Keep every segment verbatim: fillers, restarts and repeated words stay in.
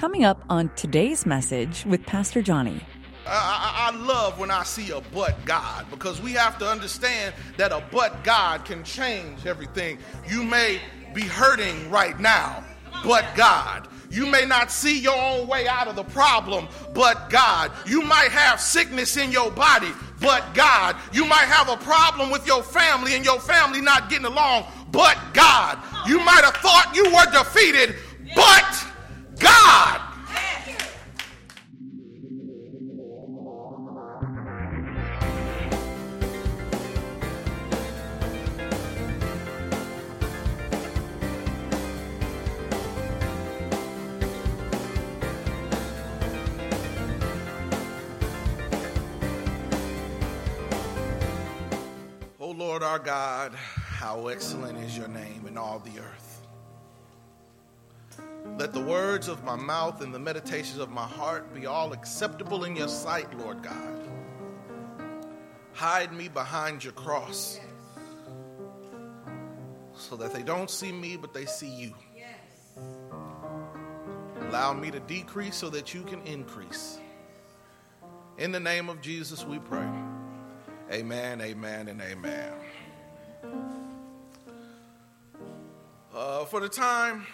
Coming up on today's message with Pastor Johnny. I, I love when I see a but God, because we have to understand that a but God can change everything. You may be hurting right now, but God. You may not see your own way out of the problem, but God. You might have sickness in your body, but God. You might have a problem with your family and your family not getting along, but God. You might have thought you were defeated, but God. Lord our God, how excellent is your name in all the earth. Let the words of my mouth and the meditations of my heart be all acceptable in your sight, Lord God. Hide me behind your cross so that they don't see me, but they see you. Allow me to decrease so that you can increase. In the name of Jesus, we pray. Amen, amen, and amen. Uh, for the time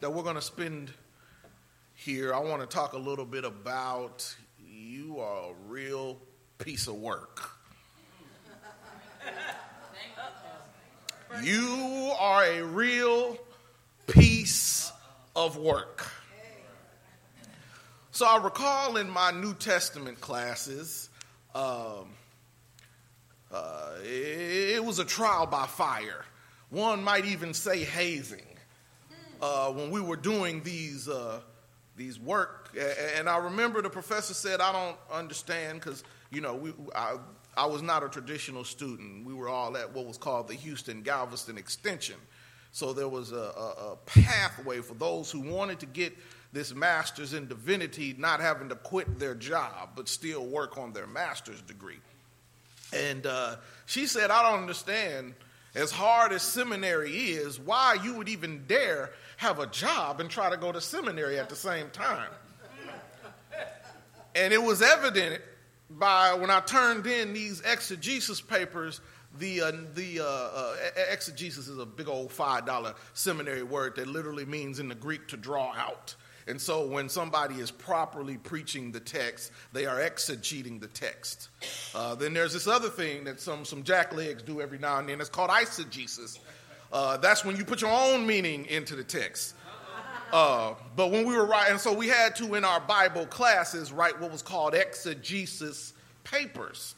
that we're going to spend here, I want to talk a little bit about you are a real piece of work. You are a real piece of work. So I recall in my New Testament classes, um, Uh, it, it was a trial by fire. One might even say hazing. Uh, when we were doing these uh, these work, and I remember the professor said, "I don't understand," because you know we I, I was not a traditional student. We were all at what was called the Houston-Galveston extension, so there was a, a, a pathway for those who wanted to get this master's in divinity, not having to quit their job but still work on their master's degree. And uh, she said, I don't understand, as hard as seminary is, why you would even dare have a job and try to go to seminary at the same time. And it was evident by when I turned in these exegesis papers. The uh, the uh, uh, exegesis is a big old five dollar seminary word that literally means in the Greek to draw out. And so when somebody is properly preaching the text, they are exegeting the text. Uh, then there's this other thing that some, some jacklegs do every now and then. It's called eisegesis. Uh, that's when you put your own meaning into the text. Uh, but when we were writing, so we had to, in our Bible classes, write what was called exegesis papers,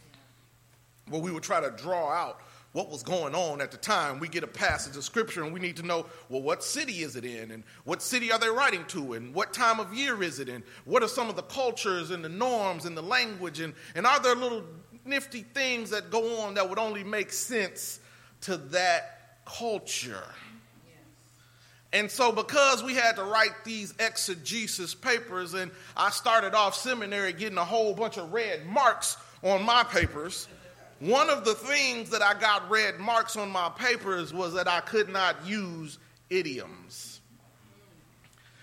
where we would try to draw out what was going on at the time. We get a passage of scripture and we need to know, well, what city is it in? And what city are they writing to? And what time of year is it in? What are some of the cultures and the norms and the language? And, and are there little nifty things that go on that would only make sense to that culture? Yes. And so because we had to write these exegesis papers, and I started off seminary getting a whole bunch of red marks on my papers. One of the things that I got red marks on my papers was that I could not use idioms.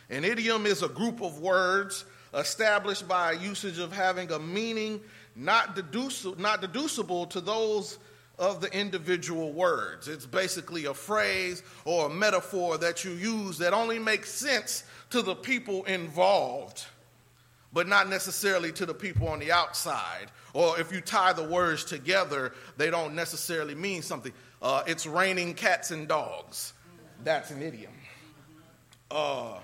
An idiom is a group of words established by usage of having a meaning not deduci- not deducible to those of the individual words. It's basically a phrase or a metaphor that you use that only makes sense to the people involved, but not necessarily to the people on the outside. Or if you tie the words together, they don't necessarily mean something. Uh, it's raining cats and dogs. That's an idiom. Uh,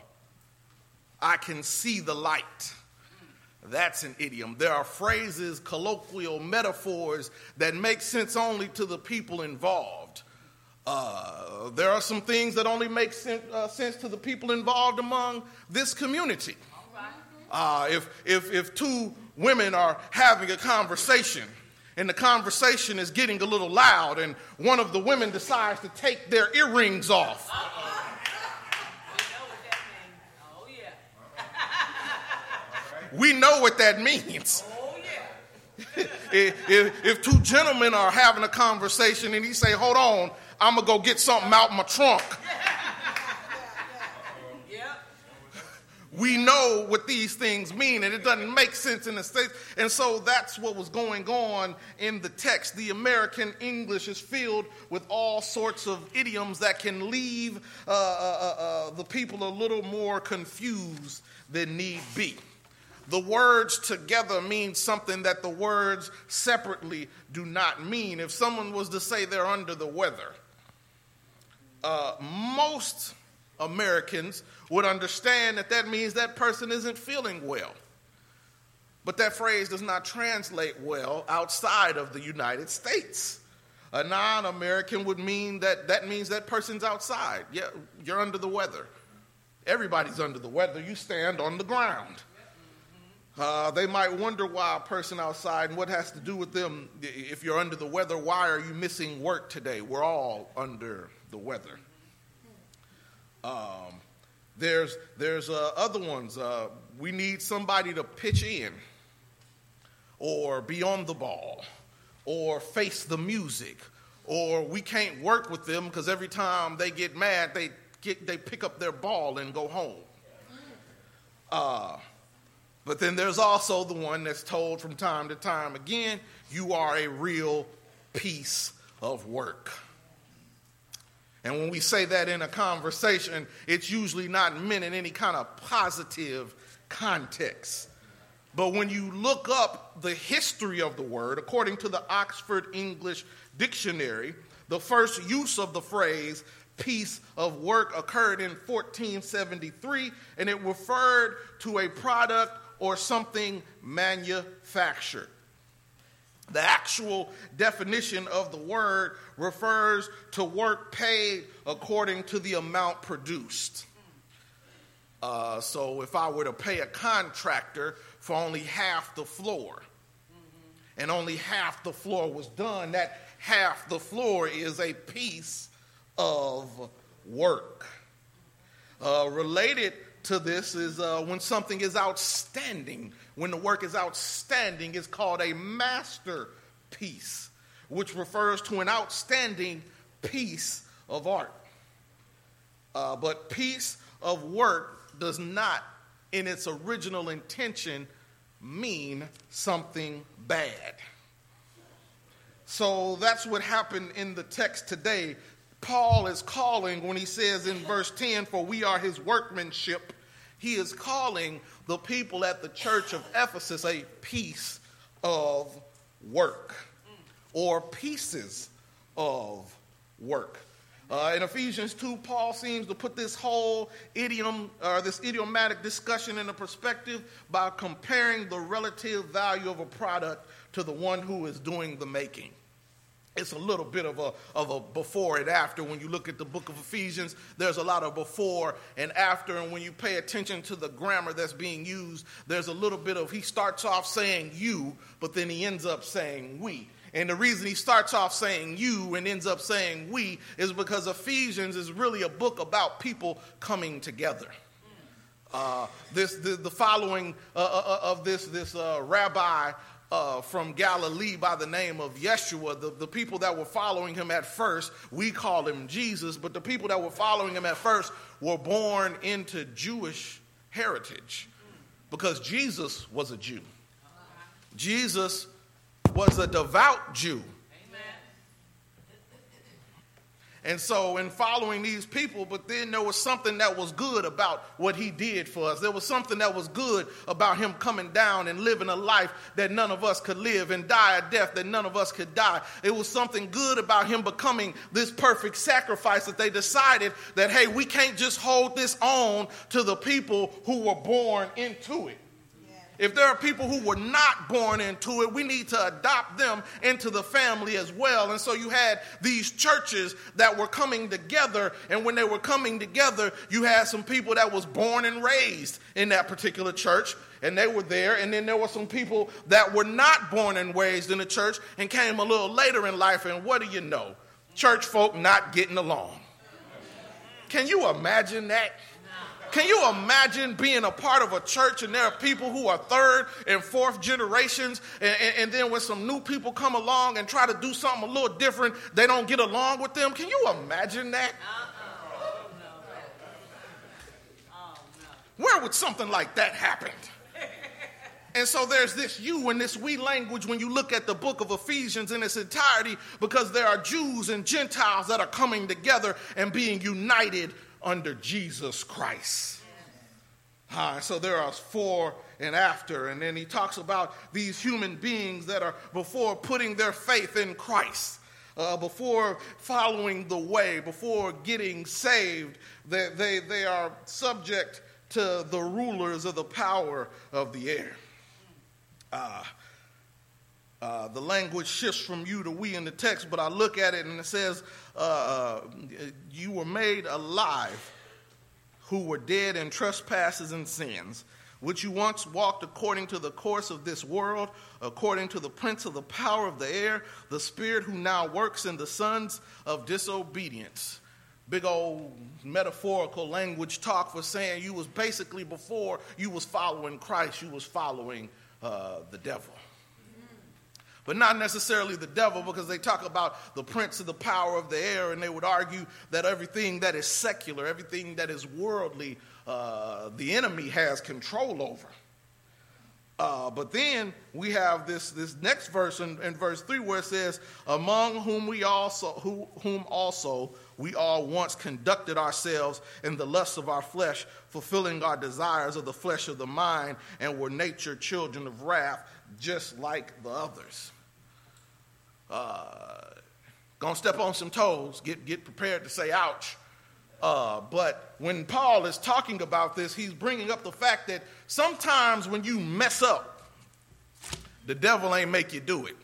I can see the light. That's an idiom. There are phrases, colloquial metaphors that make sense only to the people involved. Uh, there are some things that only make sen- uh, sense to the people involved among this community. Uh, if if if two women are having a conversation and the conversation is getting a little loud and one of the women decides to take their earrings off. Uh-oh. We know what that means. Oh, yeah. if, if, if two gentlemen are having a conversation and he say, hold on, I'm going to go get something out my trunk. we know what these things mean, and it doesn't make sense in the States. And so that's what was going on in the text. The American English is filled with all sorts of idioms that can leave uh, uh, uh, the people a little more confused than need be. The words together mean something that the words separately do not mean. If someone was to say they're under the weather, uh, most Americans would understand that that means that person isn't feeling well. But that phrase does not translate well outside of the United States. A non-American would mean that that means that person's outside. Yeah, you're under the weather. Everybody's under the weather. You stand on the ground. Uh, they might wonder why a person outside and what has to do with them. If you're under the weather, why are you missing work today? We're all under the weather. Um, there's there's uh, other ones. Uh, we need somebody to pitch in or be on the ball or face the music, or we can't work with them because every time they get mad, they get they pick up their ball and go home. Uh, but then there's also the one that's told from time to time again, you are a real piece of work. And when we say that in a conversation, it's usually not meant in any kind of positive context. But when you look up the history of the word, according to the Oxford English Dictionary, the first use of the phrase piece of work occurred in fourteen seventy-three, and it referred to a product or something manufactured. The actual definition of the word refers to work paid according to the amount produced. Uh, so if I were to pay a contractor for only half the floor, and only half the floor was done, that half the floor is a piece of work. Uh, related to this is uh, when something is outstanding. When the work is outstanding, it's called a masterpiece, which refers to an outstanding piece of art. Uh, but piece of work does not, in its original intention, mean something bad. So that's what happened in the text today. Paul is calling when he says in verse ten, for we are his workmanship. He is calling the people at the church of Ephesus a piece of work or pieces of work. Uh, in Ephesians two, Paul seems to put this whole idiom or this idiomatic discussion into perspective by comparing the relative value of a product to the one who is doing the making. It's a little bit of a of a before and after. When you look at the book of Ephesians, there's a lot of before and after. And when you pay attention to the grammar that's being used, there's a little bit of, he starts off saying you, but then he ends up saying we. And the reason he starts off saying you and ends up saying we is because Ephesians is really a book about people coming together. Uh, this the, the following uh, of this, this uh, rabbi Uh, from Galilee by the name of Yeshua, the, the people that were following him at first, we call him Jesus, but the people that were following him at first were born into Jewish heritage because Jesus was a Jew. Jesus was a devout Jew. And so in following these people, but then there was something that was good about what he did for us. There was something that was good about him coming down and living a life that none of us could live and die a death that none of us could die. It was something good about him becoming this perfect sacrifice that they decided that, hey, we can't just hold this on to the people who were born into it. If there are people who were not born into it, we need to adopt them into the family as well. And so you had these churches that were coming together. And when they were coming together, you had some people that was born and raised in that particular church. And they were there. And then there were some people that were not born and raised in the church and came a little later in life. And what do you know? Church folk not getting along. Can you imagine that? Can you imagine being a part of a church and there are people who are third and fourth generations, and, and, and then when some new people come along and try to do something a little different, they don't get along with them? Can you imagine that? Uh-uh. Oh, no. Oh, no. We're would something like that happen? And so there's this you and this we language when you look at the book of Ephesians in its entirety, because there are Jews and Gentiles that are coming together and being united under Jesus Christ. Uh, so there are four and after. And then he talks about these human beings that are before putting their faith in Christ, uh, before following the way, before getting saved, they, they, they are subject to the rulers of the power of the air. Uh, uh, the language shifts from you to we in the text, but I look at it and it says, uh, you were made alive who were dead in trespasses and sins, which you once walked according to the course of this world, according to the prince of the power of the air, the spirit who now works in the sons of disobedience. Big old metaphorical language talk for saying you was basically before you was following Christ, you was following Uh, the devil. But not necessarily the devil, because they talk about the prince of the power of the air, and they would argue that everything that is secular, everything that is worldly, uh, the enemy has control over. Uh, but then we have this, this next verse in, in verse three where it says, among whom we also, who, whom also we all once conducted ourselves in the lusts of our flesh, fulfilling our desires of the flesh of the mind, and were nature children of wrath, just like the others. Uh, gonna step on some toes, get, get prepared to say ouch. Uh, but when Paul is talking about this, he's bringing up the fact that sometimes when you mess up, the devil ain't make you do it.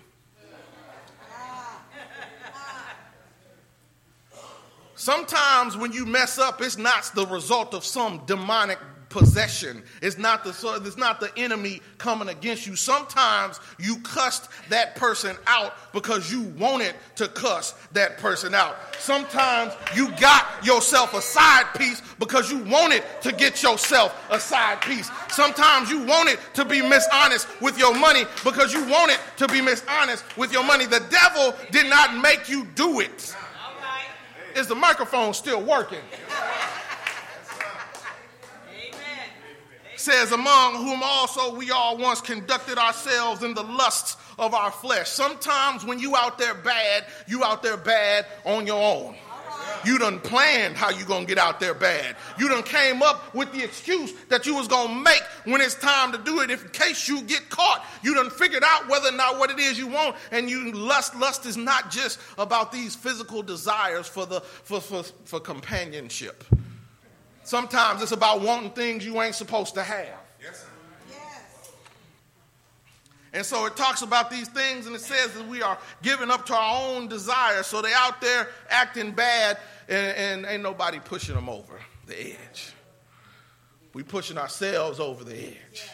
Sometimes when you mess up, it's not the result of some demonic possession. It's not the it's not the enemy coming against you. Sometimes you cussed that person out because you wanted to cuss that person out. Sometimes you got yourself a side piece because you wanted to get yourself a side piece. Sometimes you wanted to be dishonest with your money because you wanted to be dishonest with your money. The devil did not make you do it. Is the microphone still working? Amen. Says, among whom also we all once conducted ourselves in the lusts of our flesh. Sometimes when you out there bad, you out there bad on your own. You done planned how you gonna get out there bad. You done came up with the excuse that you was gonna make when it's time to do it. If in case you get caught, you done figured out whether or not what it is you want. And you lust. Lust is not just about these physical desires for the for for, for companionship. Sometimes it's about wanting things you ain't supposed to have. Yes, sir. And so it talks about these things, and it says that we are giving up to our own desires. So they're out there acting bad, and, and ain't nobody pushing them over the edge. We pushing ourselves over the edge.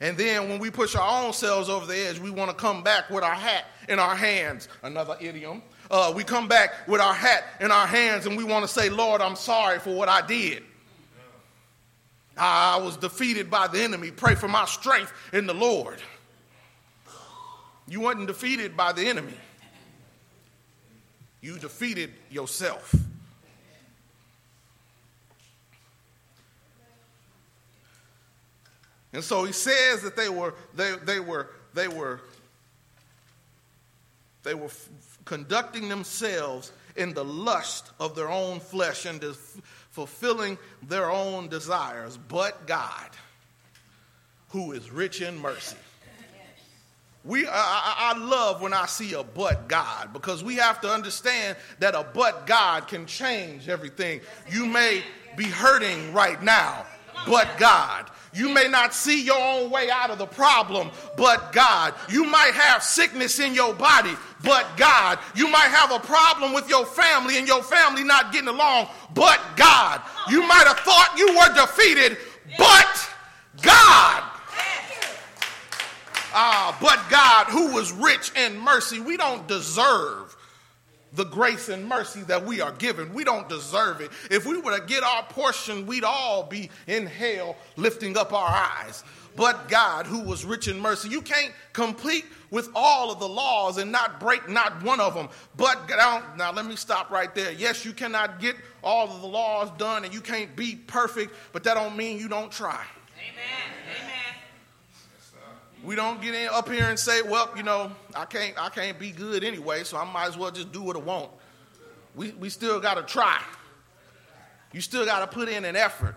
And then when we push our own selves over the edge, we want to come back with our hat in our hands, another idiom. Uh, we come back with our hat in our hands, and we want to say, Lord, I'm sorry for what I did. I was defeated by the enemy. Pray for my strength in the Lord. You weren't defeated by the enemy. You defeated yourself. And so he says that they were they they were they were they were f- conducting themselves in the lust of their own flesh and the fulfilling their own desires, but God, who is rich in mercy. We, I, I love when I see a but God, because we have to understand that a but God can change everything. You may be hurting right now, but God. You may not see your own way out of the problem, but God. You might have sickness in your body, but God. You might have a problem with your family and your family not getting along, but God. You might have thought you were defeated, but God. Ah, but God, who was rich in mercy. We don't deserve the grace and mercy that we are given. We don't deserve it. If we were to get our portion, we'd all be in hell lifting up our eyes. But God, who was rich in mercy, you can't complete with all of the laws and not break not one of them. But now let me stop right there. Yes, you cannot get all of the laws done and you can't be perfect, but that don't mean you don't try. Amen. Amen. We don't get in up here and say, well, you know, I can't I can't be good anyway, so I might as well just do what I want. We we still got to try. You still got to put in an effort.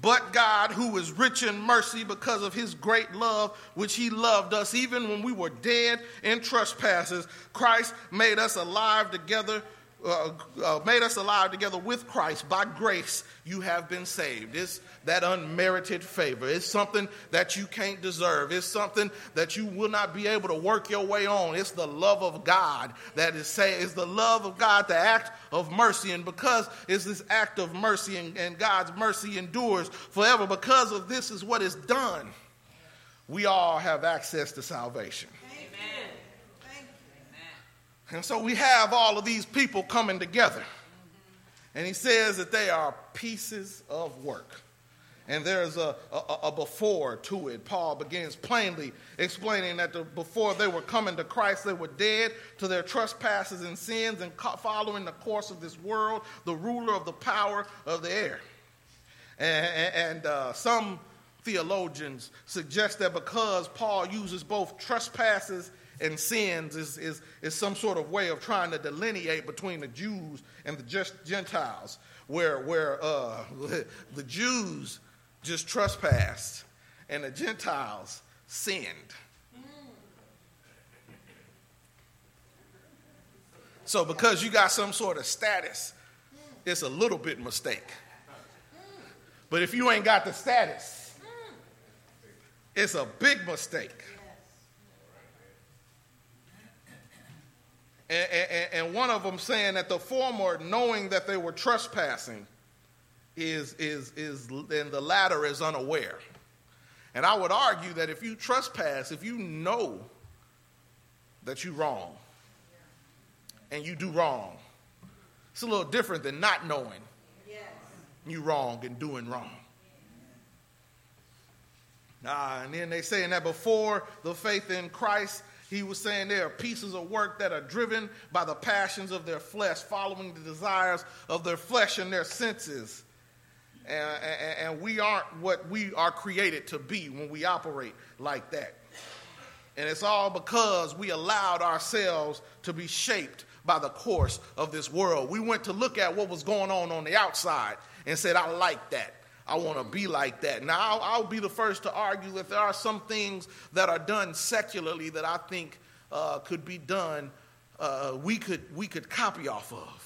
But God, who is rich in mercy because of his great love, which he loved us, even when we were dead in trespasses, Christ made us alive together, uh, uh, made us alive together with Christ. By grace, you have been saved. It's that unmerited favor. It's something that you can't deserve. It's something that you will not be able to work your way on. It's the love of God that is saved. It's the love of God, the act of mercy. And because it's this act of mercy and, and God's mercy endures forever, because of this is what is done, we all have access to salvation. Amen. Thank you. And so we have all of these people coming together. And he says that they are pieces of work. And there's a, a, a before to it. Paul begins plainly explaining that the, before they were coming to Christ, they were dead to their trespasses and sins and co- following the course of this world, the ruler of the power of the air. And, and uh, some theologians suggest that because Paul uses both trespasses and sins is, is, is some sort of way of trying to delineate between the Jews and the just Gentiles, where, where uh, the Jews just trespassed, and the Gentiles sinned. Mm. So because you got some sort of status, it's a little bit mistake. But if you ain't got the status, it's a big mistake. And, and, and one of them saying that the former, knowing that they were trespassing, is is is and the latter is unaware. And I would argue that if you trespass, if you know that you wrong and you do wrong, it's a little different than not knowing you wrong and doing wrong. Ah, and then they saying that before the faith in Christ, he was saying there are pieces of work that are driven by the passions of their flesh, following the desires of their flesh and their senses. And, and, and we aren't what we are created to be when we operate like that. And it's all because we allowed ourselves to be shaped by the course of this world. We went to look at what was going on on the outside and said, I like that. I want to be like that. Now, I'll, I'll be the first to argue that there are some things that are done secularly that I think uh, could be done, uh, we could we could copy off of.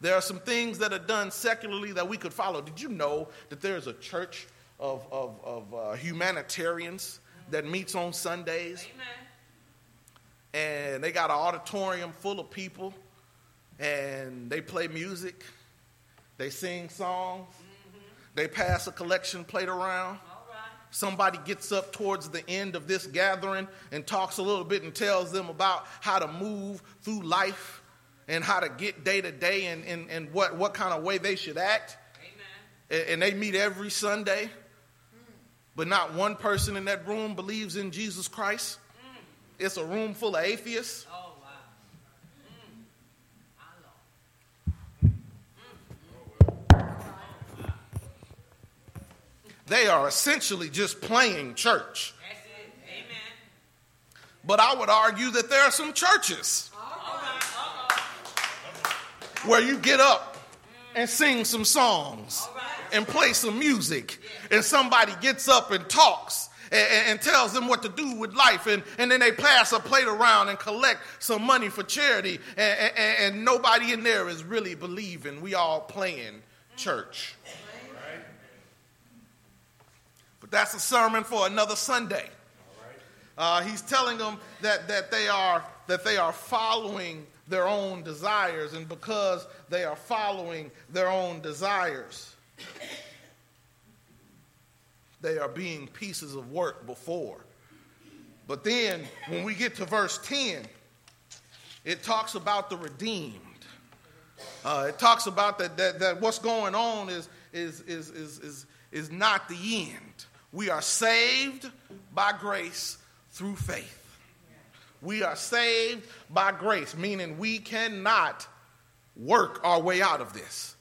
There are some things that are done secularly that we could follow. Did you know that there's a church of, of, of uh, humanitarians that meets on Sundays? Amen. And they got an auditorium full of people, and they play music. They sing songs. They pass a collection plate around. All right. Somebody gets up towards the end of this gathering and talks a little bit and tells them about how to move through life and how to get day to day and, and, and what, what kind of way they should act. Amen. And, and they meet every Sunday. Mm. But not one person in that room believes in Jesus Christ. Mm. It's a room full of atheists. Oh. They are essentially just playing church. That's it. Amen. But I would argue that there are some churches right. where you get up and sing some songs right. and play some music, yeah. and somebody gets up and talks and, and tells them what to do with life, and, and then they pass a plate around and collect some money for charity, and, and, and nobody in there is really believing. We all playing church. That's a sermon for another Sunday. Uh, he's telling them that, that they are that they are following their own desires, and because they are following their own desires, they are being pieces of work before. But then when we get to verse ten, it talks about the redeemed. Uh, it talks about that, that that what's going on is is is is is is not the end. We are saved by grace through faith. We are saved by grace, meaning we cannot work our way out of this.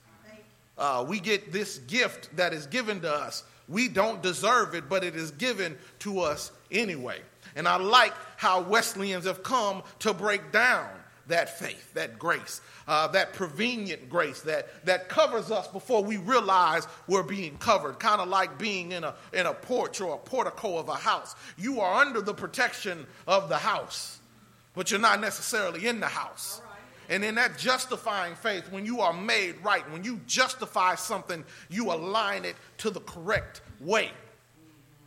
Uh, we get this gift that is given to us. We don't deserve it, but it is given to us anyway. And I like how Wesleyans have come to break down that faith, that grace, uh, that prevenient grace that, that covers us before we realize we're being covered, kind of like being in a in a porch or a portico of a house. You are under the protection of the house, but you're not necessarily in the house. And in that justifying faith, when you are made right, when you justify something, you align it to the correct way.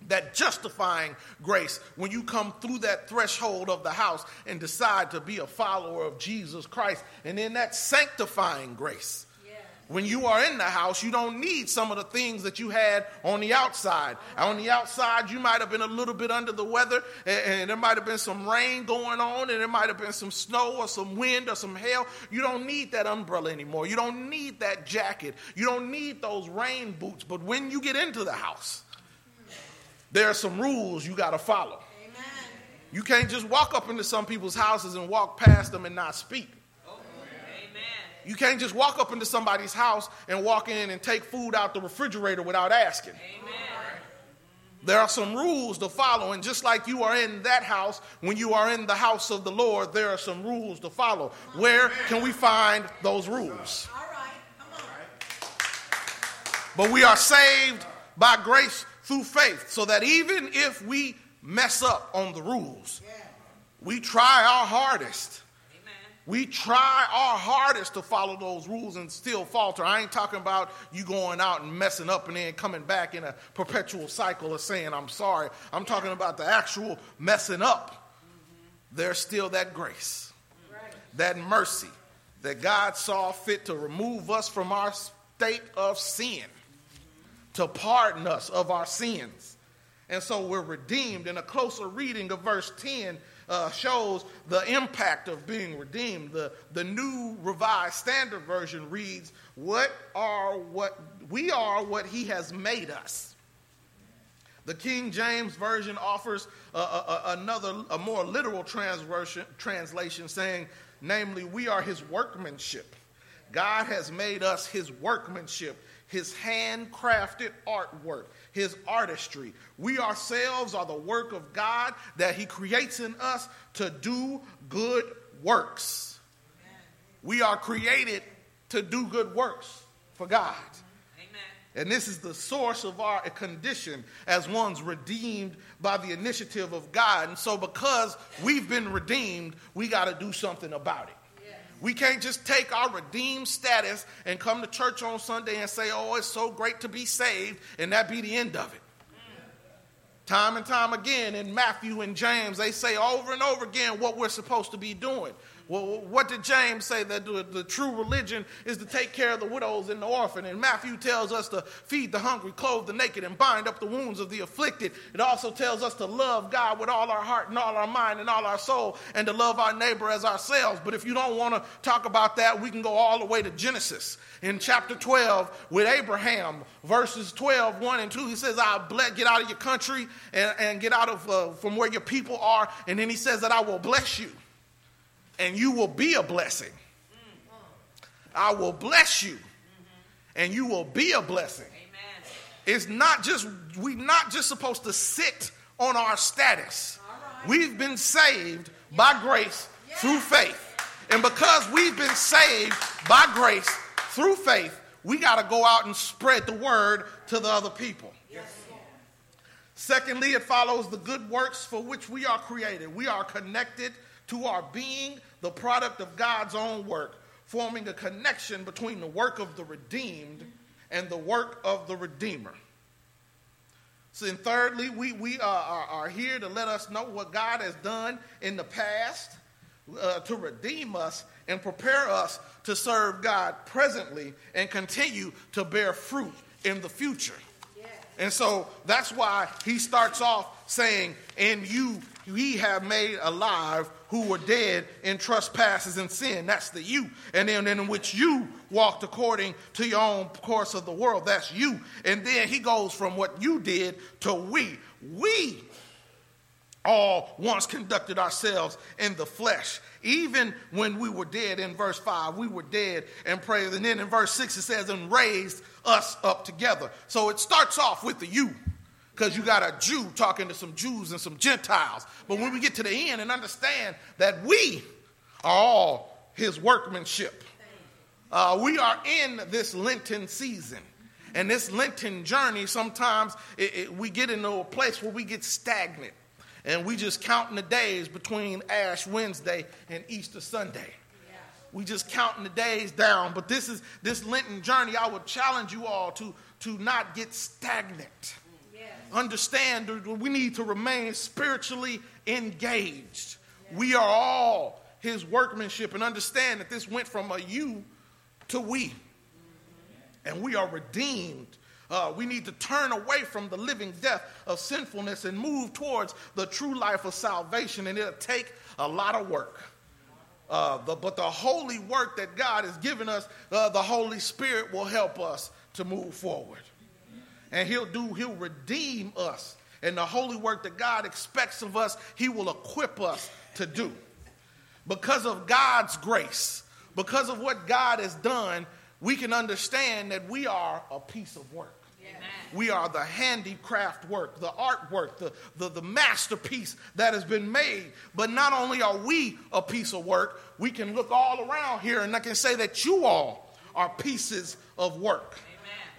That justifying grace, when you come through that threshold of the house and decide to be a follower of Jesus Christ. And in that sanctifying grace, yes. When you are in the house, you don't need some of the things that you had on the outside. On the outside, you might have been a little bit under the weather, and, and there might have been some rain going on, and there might have been some snow or some wind or some hail. You don't need that umbrella anymore. You don't need that jacket. You don't need those rain boots. But when you get into the house, there are some rules you got to follow. Amen. You can't just walk up into some people's houses and walk past them and not speak. Oh, amen. You can't just walk up into somebody's house and walk in and take food out the refrigerator without asking. Amen. There are some rules to follow. And just like you are in that house, when you are in the house of the Lord, there are some rules to follow. Where can we find those rules? All right. Come on. But we are saved by grace through faith, so that even if we mess up on the rules, yeah. we try our hardest. Amen. We try our hardest to follow those rules and still falter. I ain't talking about you going out and messing up and then coming back in a perpetual cycle of saying, I'm sorry. I'm yeah. talking about the actual messing up. Mm-hmm. There's still that grace, right. that mercy that God saw fit to remove us from our state of sin, to pardon us of our sins. And so we're redeemed. And a closer reading of verse ten uh, shows the impact of being redeemed. The, the New Revised Standard Version reads, "What are what we are what he has made us." The King James Version offers a, a, another, a more literal translation, translation saying, namely, we are his workmanship. God has made us his workmanship, his handcrafted artwork, his artistry. We ourselves are the work of God that he creates in us to do good works. Amen. We are created to do good works for God. Amen. And this is the source of our condition as ones redeemed by the initiative of God. And so because we've been redeemed, we got to do something about it. We can't just take our redeemed status and come to church on Sunday and say, oh, it's so great to be saved, and that be the end of it. Mm. Time and time again in Matthew and James, they say over and over again what we're supposed to be doing. Well, what did James say? That the, the true religion is to take care of the widows and the orphan. And Matthew tells us to feed the hungry, clothe the naked, and bind up the wounds of the afflicted. It also tells us to love God with all our heart and all our mind and all our soul, and to love our neighbor as ourselves. But if you don't want to talk about that, we can go all the way to Genesis. In chapter twelve with Abraham, verses twelve, one and two, he says, I'll bless, get out of your country and, and get out of uh, from where your people are. And then he says that I will bless you, and you will be a blessing. I will bless you, and you will be a blessing. Amen. It's not just, we're not just supposed to sit on our status. Right. We've been saved yeah. by grace yeah. through faith. And because we've been saved by grace through faith, we got to go out and spread the word to the other people. Yes. Secondly, it follows the good works for which we are created. We are connected to our being, the product of God's own work, forming a connection between the work of the redeemed and the work of the Redeemer. So then thirdly, we, we are, are, are here to let us know what God has done in the past uh, to redeem us and prepare us to serve God presently and continue to bear fruit in the future. And so that's why he starts off saying, and you ye have made alive who were dead in trespasses and sin. That's the you. And then in which you walked according to your own course of the world. That's you. And then he goes from what you did to we. We all once conducted ourselves in the flesh. Even when we were dead, in verse five, we were dead and praised. And then in verse six, it says, and raised us up together. So it starts off with the you, because you got a Jew talking to some Jews and some Gentiles. But when we get to the end and understand that we are all his workmanship, uh, we are in this Lenten season. And this Lenten journey, sometimes it, it, we get into a place where we get stagnant. And we just counting the days between Ash Wednesday and Easter Sunday. Yeah. We just counting the days down. But this is this Lenten journey. I would challenge you all to, to not get stagnant. Yes. Understand that we need to remain spiritually engaged. Yes. We are all his workmanship, and understand that this went from a you to we. Mm-hmm. And we are redeemed. Uh, we need to turn away from the living death of sinfulness and move towards the true life of salvation. And it'll take a lot of work. Uh, the, but the holy work that God has given us, uh, the Holy Spirit will help us to move forward. And he'll do, he'll redeem us. And the holy work that God expects of us, he will equip us to do. Because of God's grace, because of what God has done, we can understand that we are a piece of work. We are the handicraft work, the artwork, the, the, the masterpiece that has been made. But not only are we a piece of work, we can look all around here and I can say that you all are pieces of work.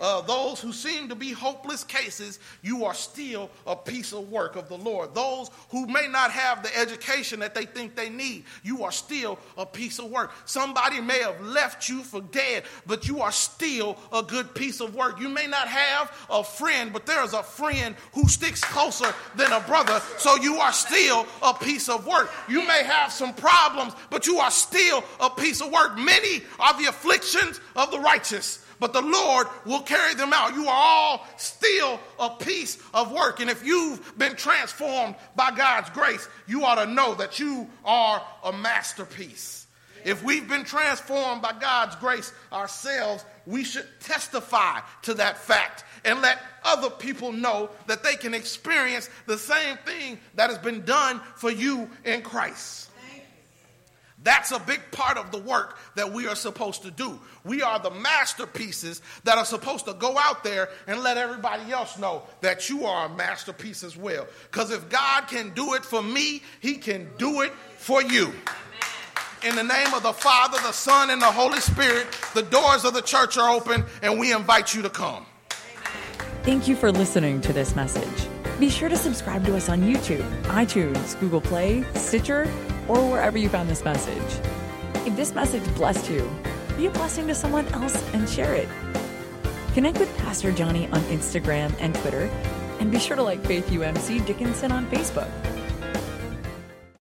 Uh, those who seem to be hopeless cases, you are still a piece of work of the Lord. Those who may not have the education that they think they need, you are still a piece of work. Somebody may have left you for dead, but you are still a good piece of work. You may not have a friend, but there is a friend who sticks closer than a brother, so you are still a piece of work. You may have some problems, but you are still a piece of work. Many are the afflictions of the righteous, but the Lord will carry them out. You are all still a piece of work. And if you've been transformed by God's grace, you ought to know that you are a masterpiece. Yeah. If we've been transformed by God's grace ourselves, we should testify to that fact and let other people know that they can experience the same thing that has been done for you in Christ. That's a big part of the work that we are supposed to do. We are the masterpieces that are supposed to go out there and let everybody else know that you are a masterpiece as well. Because if God can do it for me, he can do it for you. In the name of the Father, the Son, and the Holy Spirit, the doors of the church are open, and we invite you to come. Thank you for listening to this message. Be sure to subscribe to us on YouTube, iTunes, Google Play, Stitcher, or wherever you found this message. If this message blessed you, be a blessing to someone else and share it. Connect with Pastor Johnny on Instagram and Twitter, and be sure to like Faith U M C Dickinson on Facebook.